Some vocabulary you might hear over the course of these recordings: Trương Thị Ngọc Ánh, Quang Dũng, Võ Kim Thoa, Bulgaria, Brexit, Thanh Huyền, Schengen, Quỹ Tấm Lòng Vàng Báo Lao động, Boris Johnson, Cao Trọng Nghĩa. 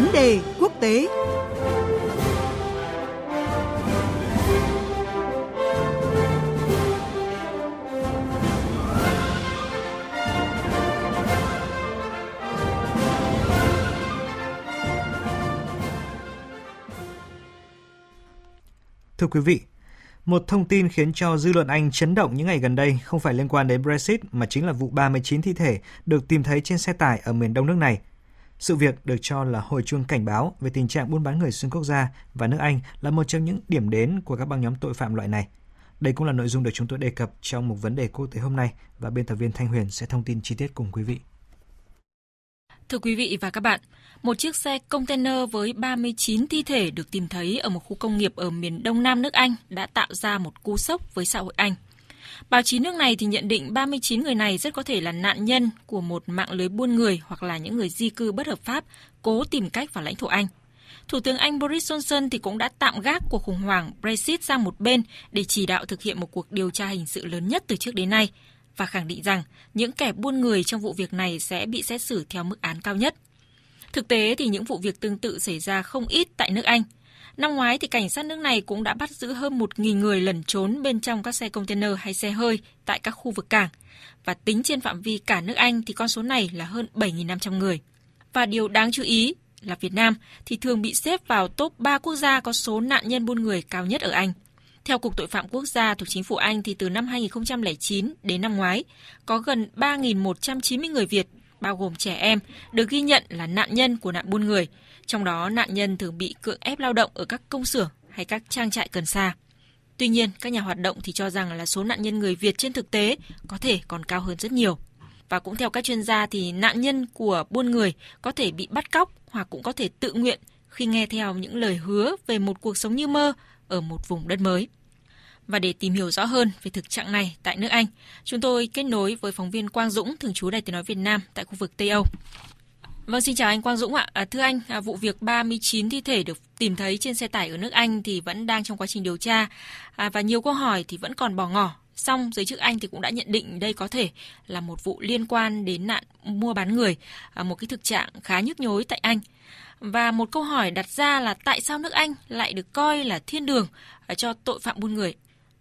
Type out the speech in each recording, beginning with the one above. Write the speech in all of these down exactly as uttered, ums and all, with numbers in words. Vấn đề quốc tế. Thưa quý vị, một thông tin khiến cho dư luận Anh chấn động những ngày gần đây không phải liên quan đến Brexit mà chính là vụ ba mươi chín thi thể được tìm thấy trên xe tải ở miền đông nước này. Sự việc được cho là hồi chuông cảnh báo về tình trạng buôn bán người xuyên quốc gia và nước Anh là một trong những điểm đến của các băng nhóm tội phạm loại này. Đây cũng là nội dung được chúng tôi đề cập trong một vấn đề quốc tế hôm nay và biên tập viên Thanh Huyền sẽ thông tin chi tiết cùng quý vị. Thưa quý vị và các bạn, một chiếc xe container với ba mươi chín thi thể được tìm thấy ở một khu công nghiệp ở miền đông nam nước Anh đã tạo ra một cú sốc với xã hội Anh. Báo chí nước này thì nhận định ba mươi chín người này rất có thể là nạn nhân của một mạng lưới buôn người hoặc là những người di cư bất hợp pháp cố tìm cách vào lãnh thổ Anh. Thủ tướng Anh Boris Johnson thì cũng đã tạm gác cuộc khủng hoảng Brexit sang một bên để chỉ đạo thực hiện một cuộc điều tra hình sự lớn nhất từ trước đến nay và khẳng định rằng những kẻ buôn người trong vụ việc này sẽ bị xét xử theo mức án cao nhất. Thực tế thì những vụ việc tương tự xảy ra không ít tại nước Anh. Năm ngoái thì cảnh sát nước này cũng đã bắt giữ hơn một nghìn người lẩn trốn bên trong các xe container hay xe hơi tại các khu vực cảng. Và tính trên phạm vi cả nước Anh thì con số này là hơn bảy nghìn năm trăm người. Và điều đáng chú ý là Việt Nam thì thường bị xếp vào top ba quốc gia có số nạn nhân buôn người cao nhất ở Anh. Theo Cục Tội phạm Quốc gia thuộc Chính phủ Anh thì từ năm hai nghìn không trăm lẻ chín đến năm ngoái, có gần ba nghìn một trăm chín mươi người Việt, bao gồm trẻ em, được ghi nhận là nạn nhân của nạn buôn người. Trong đó, nạn nhân thường bị cưỡng ép lao động ở các công xưởng hay các trang trại cần sa. Tuy nhiên, các nhà hoạt động thì cho rằng là số nạn nhân người Việt trên thực tế có thể còn cao hơn rất nhiều. Và cũng theo các chuyên gia thì nạn nhân của buôn người có thể bị bắt cóc hoặc cũng có thể tự nguyện khi nghe theo những lời hứa về một cuộc sống như mơ ở một vùng đất mới. Và để tìm hiểu rõ hơn về thực trạng này tại nước Anh, chúng tôi kết nối với phóng viên Quang Dũng, thường trú Đài Tiếng nói Việt Nam tại khu vực Tây Âu. Vâng, xin chào anh Quang Dũng ạ. À, thưa anh, à, vụ việc ba mươi chín thi thể được tìm thấy trên xe tải ở nước Anh thì vẫn đang trong quá trình điều tra à, và nhiều câu hỏi thì vẫn còn bỏ ngỏ. Song giới chức Anh thì cũng đã nhận định đây có thể là một vụ liên quan đến nạn mua bán người, à, một cái thực trạng khá nhức nhối tại Anh. Và một câu hỏi đặt ra là tại sao nước Anh lại được coi là thiên đường à, cho tội phạm buôn người?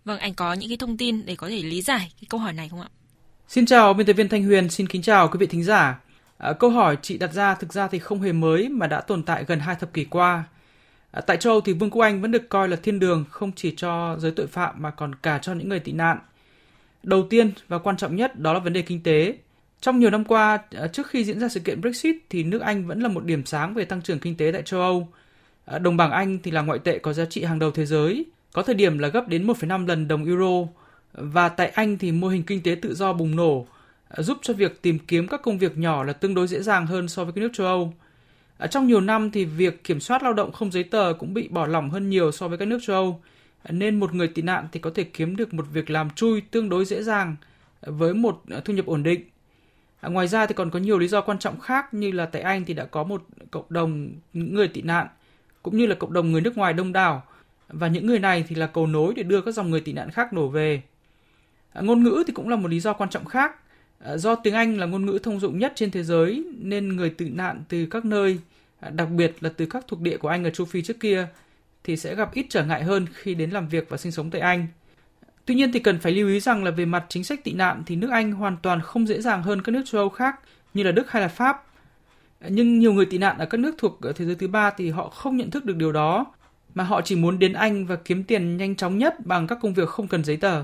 Vâng, anh có những cái thông tin để có thể lý giải cái câu hỏi này không ạ? Xin chào biên tập viên Thanh Huyền, xin kính chào quý vị thính giả. À, câu hỏi chị đặt ra thực ra thì không hề mới mà đã tồn tại gần hai thập kỷ qua. À, tại châu Âu thì Vương quốc Anh vẫn được coi là thiên đường không chỉ cho giới tội phạm mà còn cả cho những người tị nạn. Đầu tiên và quan trọng nhất đó là vấn đề kinh tế. Trong nhiều năm qua, à, trước khi diễn ra sự kiện Brexit thì nước Anh vẫn là một điểm sáng về tăng trưởng kinh tế tại châu Âu. À, đồng bảng Anh thì là ngoại tệ có giá trị hàng đầu thế giới, có thời điểm là gấp đến một phẩy năm lần đồng euro. Và tại Anh thì mô hình kinh tế tự do bùng nổ, giúp cho việc tìm kiếm các công việc nhỏ là tương đối dễ dàng hơn so với các nước châu Âu. À, trong nhiều năm thì việc kiểm soát lao động không giấy tờ cũng bị bỏ lỏng hơn nhiều so với các nước châu Âu, à, nên một người tị nạn thì có thể kiếm được một việc làm chui tương đối dễ dàng với một thu nhập ổn định. À, ngoài ra thì còn có nhiều lý do quan trọng khác như là tại Anh thì đã có một cộng đồng những người tị nạn cũng như là cộng đồng người nước ngoài đông đảo và những người này thì là cầu nối để đưa các dòng người tị nạn khác đổ về. À, ngôn ngữ thì cũng là một lý do quan trọng khác. Do tiếng Anh là ngôn ngữ thông dụng nhất trên thế giới nên người tị nạn từ các nơi, đặc biệt là từ các thuộc địa của Anh ở châu Phi trước kia thì sẽ gặp ít trở ngại hơn khi đến làm việc và sinh sống tại Anh. Tuy nhiên thì cần phải lưu ý rằng là về mặt chính sách tị nạn thì nước Anh hoàn toàn không dễ dàng hơn các nước châu Âu khác như là Đức hay là Pháp. Nhưng nhiều người tị nạn ở các nước thuộc thế giới thứ ba thì họ không nhận thức được điều đó mà họ chỉ muốn đến Anh và kiếm tiền nhanh chóng nhất bằng các công việc không cần giấy tờ.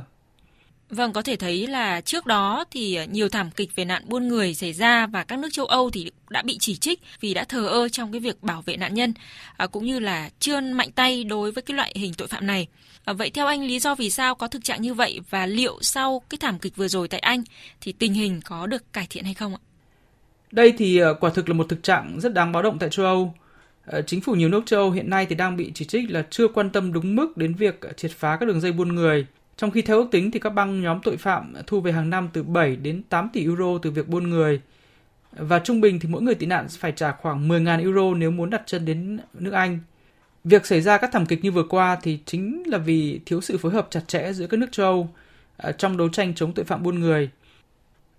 Vâng, có thể thấy là trước đó thì nhiều thảm kịch về nạn buôn người xảy ra và các nước châu Âu thì đã bị chỉ trích vì đã thờ ơ trong cái việc bảo vệ nạn nhân à, cũng như là chưa mạnh tay đối với cái loại hình tội phạm này. À, vậy theo anh lý do vì sao có thực trạng như vậy và liệu sau cái thảm kịch vừa rồi tại Anh thì tình hình có được cải thiện hay không ạ? Đây thì quả thực là một thực trạng rất đáng báo động tại châu Âu. À, chính phủ nhiều nước châu Âu hiện nay thì đang bị chỉ trích là chưa quan tâm đúng mức đến việc triệt phá các đường dây buôn người. Trong khi theo ước tính thì các băng nhóm tội phạm thu về hàng năm từ bảy đến tám tỷ euro từ việc buôn người. Và trung bình thì mỗi người tị nạn phải trả khoảng mười nghìn euro nếu muốn đặt chân đến nước Anh. Việc xảy ra các thảm kịch như vừa qua thì chính là vì thiếu sự phối hợp chặt chẽ giữa các nước châu Âu trong đấu tranh chống tội phạm buôn người.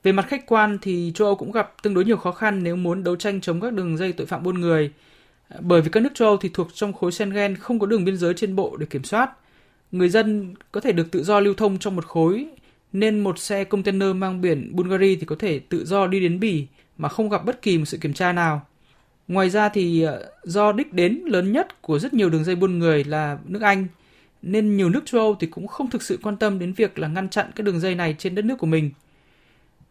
Về mặt khách quan thì châu Âu cũng gặp tương đối nhiều khó khăn nếu muốn đấu tranh chống các đường dây tội phạm buôn người. Bởi vì các nước châu Âu thì thuộc trong khối Schengen không có đường biên giới trên bộ để kiểm soát. Người dân có thể được tự do lưu thông trong một khối, nên một xe container mang biển Bulgaria thì có thể tự do đi đến Bỉ mà không gặp bất kỳ một sự kiểm tra nào. Ngoài ra thì do đích đến lớn nhất của rất nhiều đường dây buôn người là nước Anh, nên nhiều nước châu Âu thì cũng không thực sự quan tâm đến việc là ngăn chặn các đường dây này trên đất nước của mình.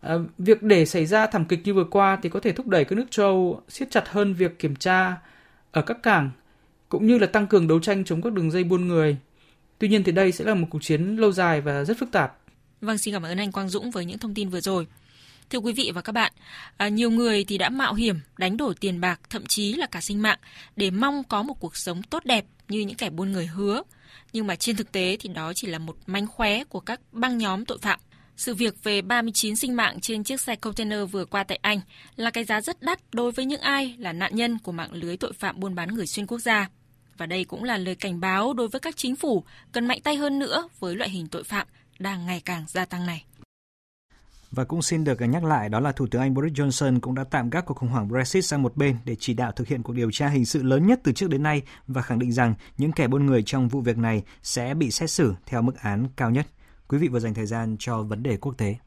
À, việc để xảy ra thảm kịch như vừa qua thì có thể thúc đẩy các nước châu Âu siết chặt hơn việc kiểm tra ở các cảng, cũng như là tăng cường đấu tranh chống các đường dây buôn người. Tuy nhiên thì đây sẽ là một cuộc chiến lâu dài và rất phức tạp. Vâng, xin cảm ơn anh Quang Dũng với những thông tin vừa rồi. Thưa quý vị và các bạn, à, nhiều người thì đã mạo hiểm đánh đổi tiền bạc, thậm chí là cả sinh mạng để mong có một cuộc sống tốt đẹp như những kẻ buôn người hứa. Nhưng mà trên thực tế thì đó chỉ là một mánh khóe của các băng nhóm tội phạm. Sự việc về ba mươi chín sinh mạng trên chiếc xe container vừa qua tại Anh là cái giá rất đắt đối với những ai là nạn nhân của mạng lưới tội phạm buôn bán người xuyên quốc gia. Và đây cũng là lời cảnh báo đối với các chính phủ cần mạnh tay hơn nữa với loại hình tội phạm đang ngày càng gia tăng này. Và cũng xin được nhắc lại đó là Thủ tướng Anh Boris Johnson cũng đã tạm gác cuộc khủng hoảng Brexit sang một bên để chỉ đạo thực hiện cuộc điều tra hình sự lớn nhất từ trước đến nay và khẳng định rằng những kẻ buôn người trong vụ việc này sẽ bị xét xử theo mức án cao nhất. Quý vị vừa dành thời gian cho vấn đề quốc tế.